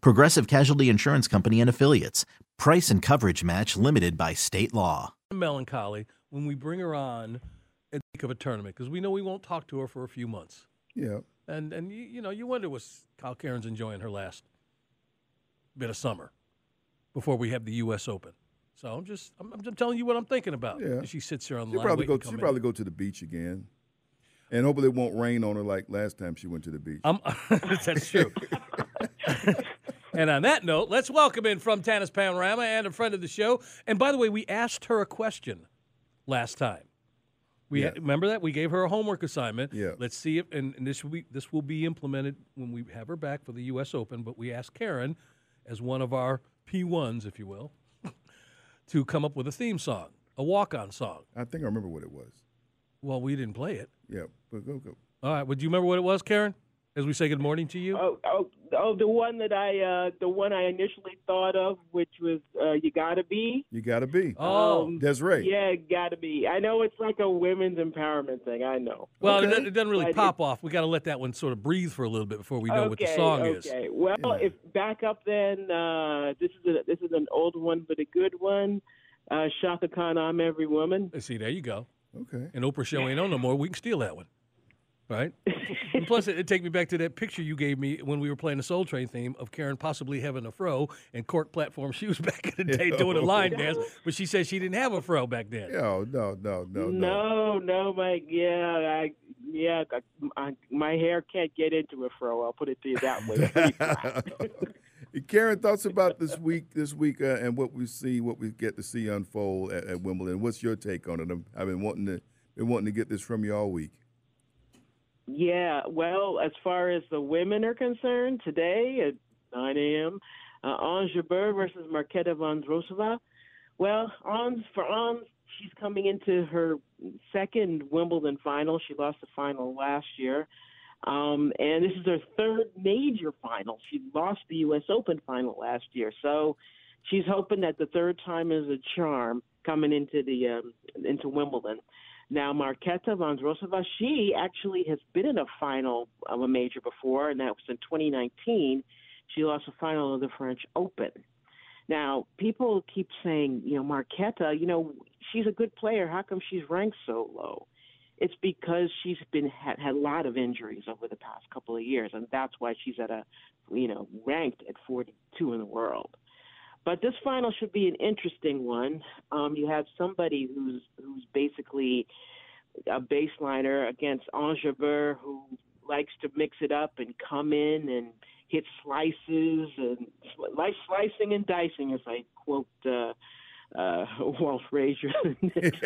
Progressive Casualty Insurance Company and Affiliates. Price and coverage match limited by state law. Melancholy when we bring her on at the peak of a tournament, because we know we won't talk to her for a few months. Yeah. And you know, you wonder how Karen's enjoying her last bit of summer before we have the U.S. Open. So I'm telling you what I'm thinking about. Yeah. She sits here on the line. She'll probably go to the beach again. And hopefully it won't rain on her like last time she went to the beach. That's true. And on that note, let's welcome in from Tennis Panorama and a friend of the show. And by the way, we asked her a question last time. Remember that? We gave her a homework assignment. Yeah. Let's see if, and this will be implemented when we have her back for the U.S. Open. But we asked Karen, as one of our P1s, if you will, to come up with a theme song, a walk-on song. I think I remember what it was. Well, we didn't play it. Yeah, but go. All right. Would you remember what it was, Karen? As we say good morning to you. Oh, the one I initially thought of, which was "You Gotta Be." You gotta be. Oh, Desiree. Yeah, gotta be. I know it's like a women's empowerment thing. I know. Well, okay. It doesn't really pop off. We got to let that one sort of breathe for a little bit before we know what the song is. Okay. Well, if back up then, this is an old one but a good one. Shaka Khan, "I'm Every Woman." See, there you go. Okay. And Oprah show ain't on no more. We can steal that one, right? And plus, it take me back to that picture you gave me when we were playing the Soul Train theme of Karen possibly having a fro and cork platform shoes back in the day doing a line dance, but she said she didn't have a fro back then. No, Mike. My hair can't get into a fro. I'll put it to you that way. Karen, thoughts about this week, and what we get to see unfold at Wimbledon. What's your take on it? I've been wanting to get this from you all week. Yeah, well, as far as the women are concerned, today at 9 a.m., Ons Jabeur versus Marketa Vondrousova. Well, for Ons, she's coming into her second Wimbledon final. She lost the final last year. And this is her third major final. She lost the U.S. Open final last year. So she's hoping that the third time is a charm coming into Wimbledon. Now, Marketa Vondrousova, she actually has been in a final of a major before, and that was in 2019. She lost the final of the French Open. Now, people keep saying, Marketa, she's a good player. How come she's ranked so low? It's because she's been had a lot of injuries over the past couple of years, and that's why she's at ranked at 42 in the world. But this final should be an interesting one. You have somebody who's basically a baseliner against Ons Jabeur, who likes to mix it up and come in and hit slices and like slicing and dicing, as I quote. Walt Frazier. He likes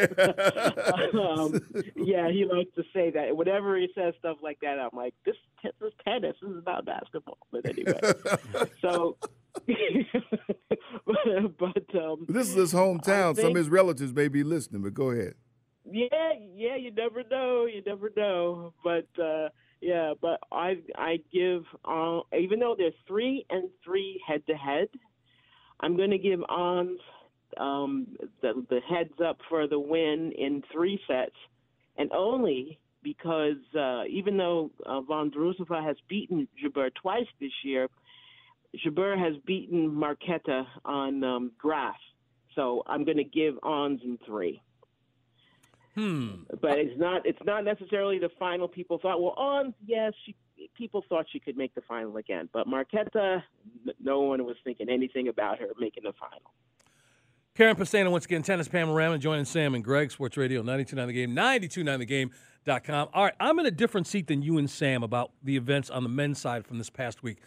to say that. Whenever he says stuff like that, I'm like, this is tennis. This is about basketball. But anyway. So, but this is his hometown. Some of his relatives may be listening, but go ahead. Yeah, you never know. But, but I give, even though there's 3 and 3 head-to-head, I'm going to give Ons the heads up for the win in 3 sets, and only because even though Vondrousova has beaten Jabeur twice this year, Jabeur has beaten Marketa on grass. So I'm going to give Ons in 3. But it's not necessarily the final. People thought, well, Ons, yes, people thought she could make the final again, but Marketa, no one was thinking anything about her making the final. Karen Pestaina, once again, Tennis Panorama, joining Sam and Greg, Sports Radio 92.9 The Game, 92.9thegame.com. All right, I'm in a different seat than you and Sam about the events on the men's side from this past week.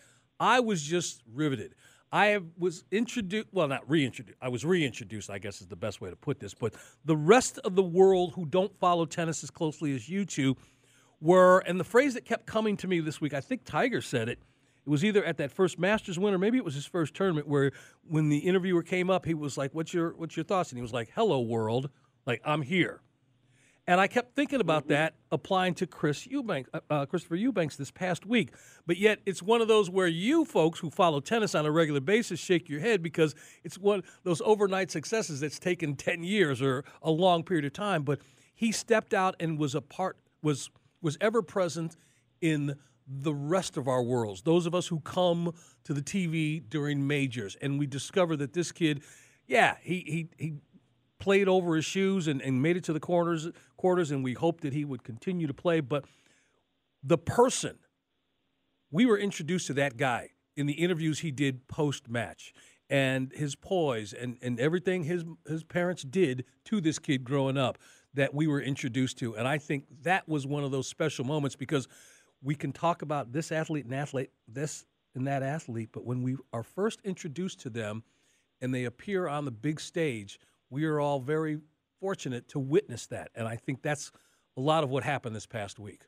I was just riveted. I was introduced, well, not reintroduced. I was reintroduced, I guess is the best way to put this. But the rest of the world who don't follow tennis as closely as you two were, and the phrase that kept coming to me this week, I think Tiger said it, it was either at that first Masters win or maybe it was his first tournament where when the interviewer came up, he was like, what's your thoughts? And he was like, hello, world. Like, I'm here. And I kept thinking about that applying to Christopher Eubanks this past week. But yet it's one of those where you folks who follow tennis on a regular basis shake your head because it's one of those overnight successes that's taken 10 years or a long period of time. But he stepped out and was ever present in the rest of our worlds, those of us who come to the TV during majors. And we discover that this kid, he played over his shoes and made it to the quarters, and we hoped that he would continue to play. But the person, we were introduced to that guy in the interviews he did post-match, and his poise and everything his parents did to this kid growing up that we were introduced to. And I think that was one of those special moments because we can talk about this athlete and this and that athlete, but when we are first introduced to them and they appear on the big stage, we are all very fortunate to witness that, and I think that's a lot of what happened this past week.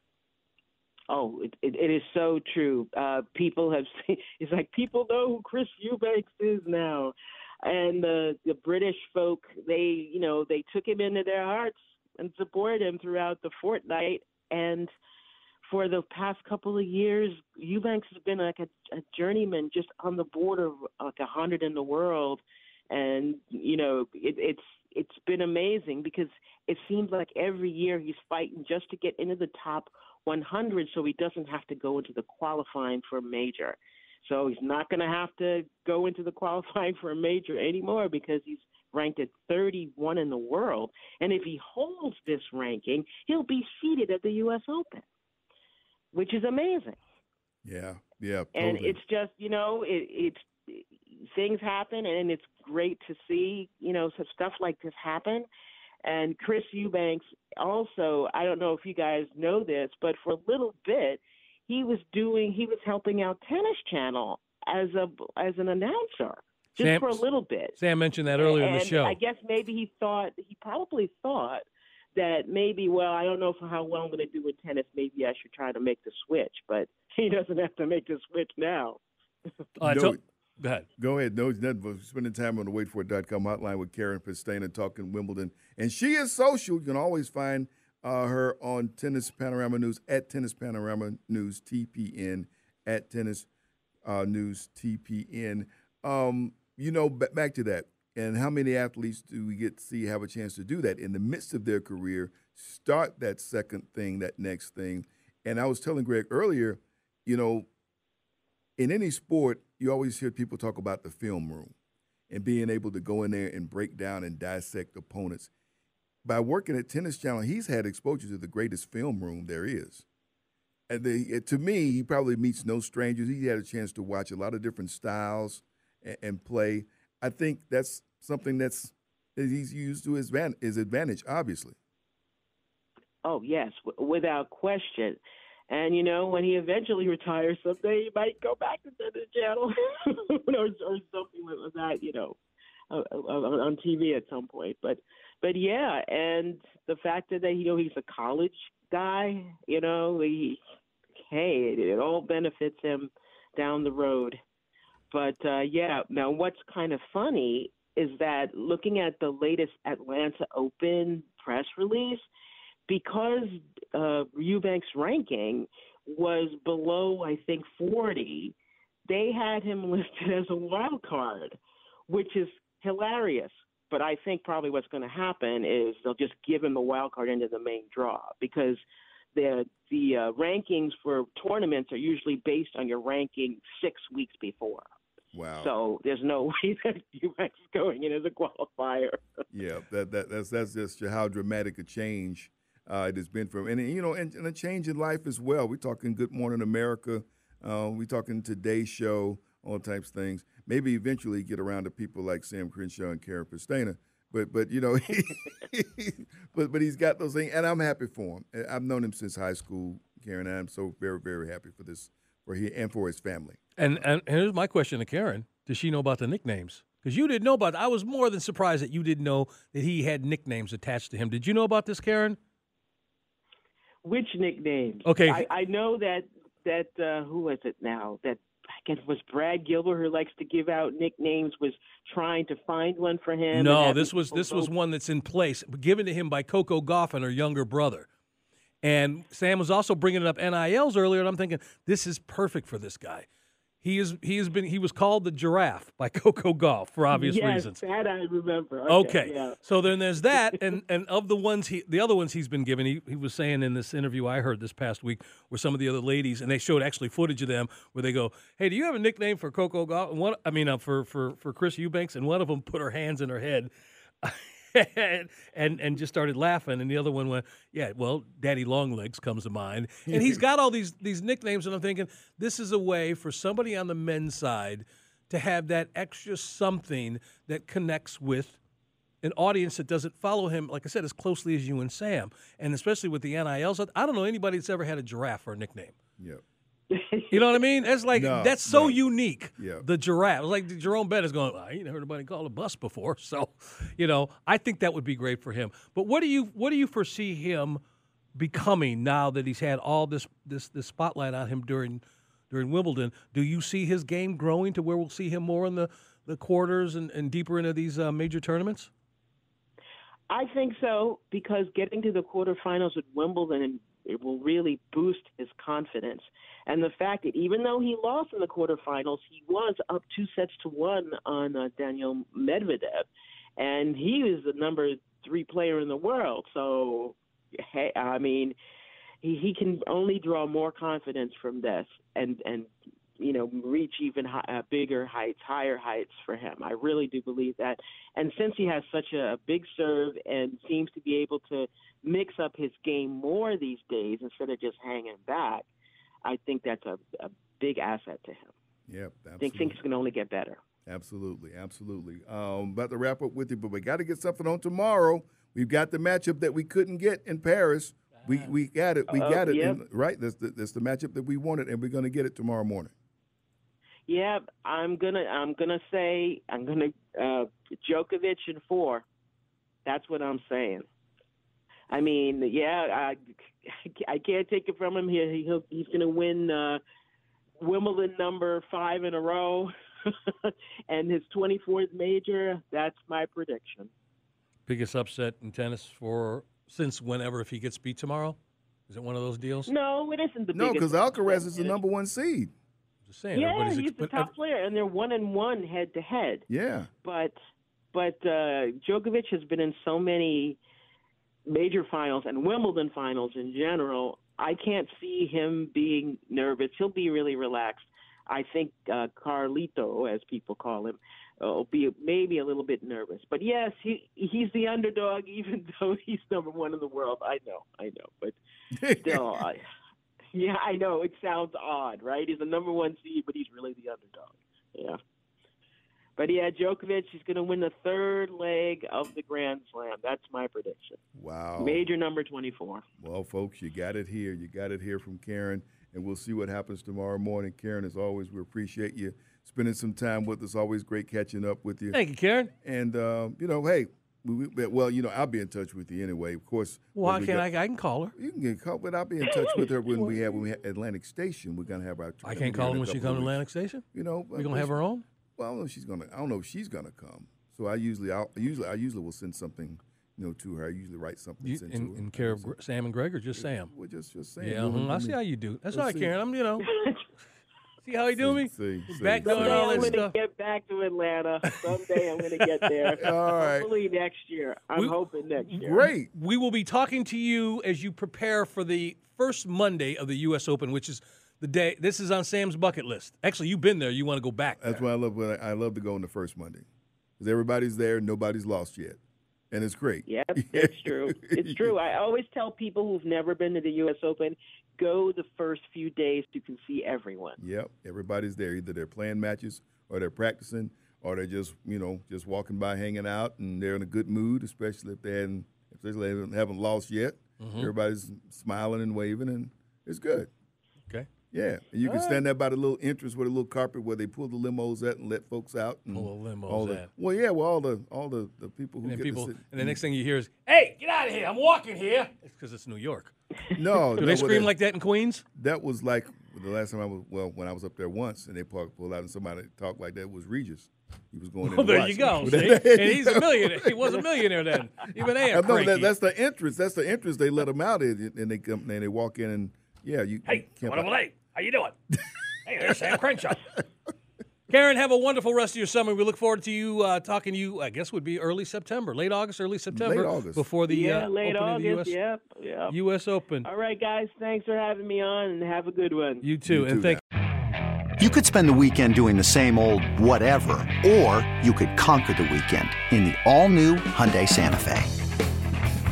Oh, it is so true. People have seen, it's like people know who Chris Eubanks is now, and the British folk, they took him into their hearts and supported him throughout the fortnight. And for the past couple of years, Eubanks has been like a journeyman, just on the border of like 100 in the world. And, it's been amazing because it seems like every year he's fighting just to get into the top 100 so he doesn't have to go into the qualifying for a major. So he's not going to have to go into the qualifying for a major anymore because he's ranked at 31 in the world. And if he holds this ranking, he'll be seated at the U.S. Open, which is amazing. Yeah. Totally. And it's just, things happen, and it's great to see, some stuff like this happen. And Chris Eubanks also, I don't know if you guys know this, but for a little bit, he was helping out Tennis Channel as an announcer for a little bit. Sam mentioned that earlier in the show. I guess maybe he probably thought that maybe, I don't know for how well I'm going to do with tennis. Maybe I should try to make the switch, but he doesn't have to make the switch now. Go ahead. No, we're spending time on the waitforit.com hotline with Karen Pestaina talking Wimbledon. And she is social. You can always find her on Tennis Panorama News, at Tennis Panorama News, TPN, at Tennis News, TPN. Back to that. And how many athletes do we get to see have a chance to do that in the midst of their career, start that second thing, that next thing? And I was telling Greg earlier, in any sport, you always hear people talk about the film room and being able to go in there and break down and dissect opponents. By working at Tennis Channel, he's had exposure to the greatest film room there is. And to me, he probably meets no strangers. He had a chance to watch a lot of different styles and play. I think that's something that he's used to his advantage, obviously. Oh, yes, without question. And, when he eventually retires someday, he might go back to Tennis Channel or something like that, on TV at some point. But yeah, and the fact that, he's a college guy, it all benefits him down the road. But, now what's kind of funny is that looking at the latest Atlanta Open press release, because Eubanks' ranking was below, I think, 40, they had him listed as a wild card, which is hilarious. But I think probably what's going to happen is they'll just give him the wild card into the main draw because the rankings for tournaments are usually based on your ranking 6 weeks before. Wow. So there's no way that Eubanks is going in as a qualifier. Yeah, that's just how dramatic a change it has been for him. And, and a change in life as well. We're talking Good Morning America. We're talking Today Show, all types of things. maybe eventually get around to people like Sam Crenshaw and Karen Pestaina. But you know, but he's got those things, and I'm happy for him. I've known him since high school, Karen, and I'm so very, very happy for this, for he and for his family. And here's my question to Karen: does she know about the nicknames? Because you didn't know about it. I was more than surprised that you didn't know that he had nicknames attached to him. Did you know about this, Karen? Which nicknames? Okay, I know that who was it now that. I guess it was Brad Gilbert who likes to give out nicknames, was trying to find one for him. No, this was one that's in place, given to him by Coco Gauff and her younger brother. And Sam was also bringing up NILs earlier, and I'm thinking, this is perfect for this guy. He was called the Giraffe by Coco Gauff for obvious reasons. Yes, that I remember. Okay. Yeah. So then there's that, and of the ones the other ones he's been given, he was saying in this interview I heard this past week where some of the other ladies, and they showed actually footage of them where they go, "Hey, do you have a nickname for Coco Gauff?" And for Chris Eubanks, and one of them put her hands in her head. and just started laughing, and the other one went, "Yeah, well, Daddy Longlegs comes to mind." And he's got all these nicknames, and I'm thinking, this is a way for somebody on the men's side to have that extra something that connects with an audience that doesn't follow him, like I said, as closely as you and Sam, and especially with the NILs. I don't know anybody that's ever had a giraffe for a nickname. Yep. You know what I mean? That's so unique. Yeah. The Giraffe. It's like Jerome Bettis going, "I ain't heard anybody call a bus before." So, you know, I think that would be great for him. But what do you foresee him becoming now that he's had all this spotlight on him during Wimbledon? Do you see his game growing to where we'll see him more in the quarters and deeper into these major tournaments? I think so, because getting to the quarterfinals at Wimbledon it will really boost his confidence. And the fact that even though he lost in the quarterfinals, he was up 2-1 on Daniil Medvedev. And he was the number 3 player in the world. So, hey, I mean, he can only draw more confidence from this and you know, reach even bigger heights, higher heights for him. I really do believe that. And since he has such a big serve and seems to be able to mix up his game more these days instead of just hanging back, I think that's a big asset to him. Yeah, absolutely. I think it's going to only get better. Absolutely. About to wrap up with you, but we got to get something on tomorrow. We've got the matchup that we couldn't get in Paris. We got it. Yep. Right? That's the matchup that we wanted, and we're going to get it tomorrow morning. Yeah, I'm gonna say Djokovic in 4. That's what I'm saying. I mean, I can't take it from him. He's gonna win Wimbledon number 5 in a row, and his 24th major. That's my prediction. Biggest upset in tennis since whenever, if he gets beat tomorrow, is it one of those deals? No, it isn't the biggest. No, because Alcaraz is the number 1 seed. Just saying, yeah, he's the top player, and they're 1-1 head-to-head. Yeah. But Djokovic has been in so many major finals and Wimbledon finals in general, I can't see him being nervous. He'll be really relaxed. I think Carlito, as people call him, will be maybe a little bit nervous. But, yes, he's the underdog, even though he's number 1 in the world. I know. But still, yeah, I know. It sounds odd, right? He's the number 1 seed, but he's really the underdog. Yeah. But, yeah, Djokovic is going to win the 3rd leg of the Grand Slam. That's my prediction. Wow. Major number 24. Well, folks, you got it here. You got it here from Karen, and we'll see what happens tomorrow morning. Karen, as always, we appreciate you spending some time with us. Always great catching up with you. Thank you, Karen. And, you know, hey. I'll be in touch with you anyway. Of course. Well, I can call her. You can get called, but I'll be in touch with her when we have Atlantic Station. We're going to have our. I can't call her when she comes to Atlantic Station. You know, we're going to have her on. Well, I don't know if she's going to come. So I usually will send something, you know, to her. I usually write something and send to her. In care of Sam and Greg, or just Sam? Well, just Sam. Yeah, I see how you do. That's all right, Karen. I'm, you know. See how he do me? Backdoor all that stuff. I'm going to get back to Atlanta. Someday I'm going to get there. All right. Hopefully next year. I'm hoping next year. Great. We will be talking to you as you prepare for the first Monday of the U.S. Open, which is the day. This is on Sam's bucket list. Actually, you've been there. You want to go back there. That's why I love to go on the first Monday. Because everybody's there. Nobody's lost yet. And it's great. Yep, it's true. It's true. I always tell people who've never been to the U.S. Open, go the first few days. You can see everyone. Yep, everybody's there. Either they're playing matches or they're practicing, or they're just, you know, just walking by, hanging out, and they're in a good mood, especially if they hadn't, haven't lost yet. Mm-hmm. Everybody's smiling and waving, and it's good. Okay. Yeah, and you can stand there by the little entrance with a little carpet where they pull the limos out and let folks out. And pull the limos all the, out. Well, yeah, well, all the people who and get people, to sit. And the next thing you hear is, "Hey, get out of here! I'm walking here." It's because it's New York. No, do they scream like that in Queens? That was like the last time I was. Well, when I was up there once, and they pulled out and somebody talked like that was Regis. He was going. Well, in there you go. See? And he's a millionaire. He was a millionaire then. Even they are cranky. That's the entrance. That's the entrance. They let them out, and they come and they walk in and yeah, you. Hey, what up, late? How you doing? Hey, there's Sam Crenshaw. Karen, have a wonderful rest of your summer. We look forward to you talking to you, I guess would be early September, late August, early September. Late August. Before the late August, yep. U.S. Open. All right, guys, thanks for having me on, and have a good one. You too, and thank you. You could spend the weekend doing the same old whatever, or you could conquer the weekend in the all-new Hyundai Santa Fe.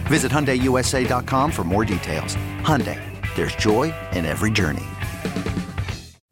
Visit HyundaiUSA.com for more details. Hyundai, there's joy in every journey.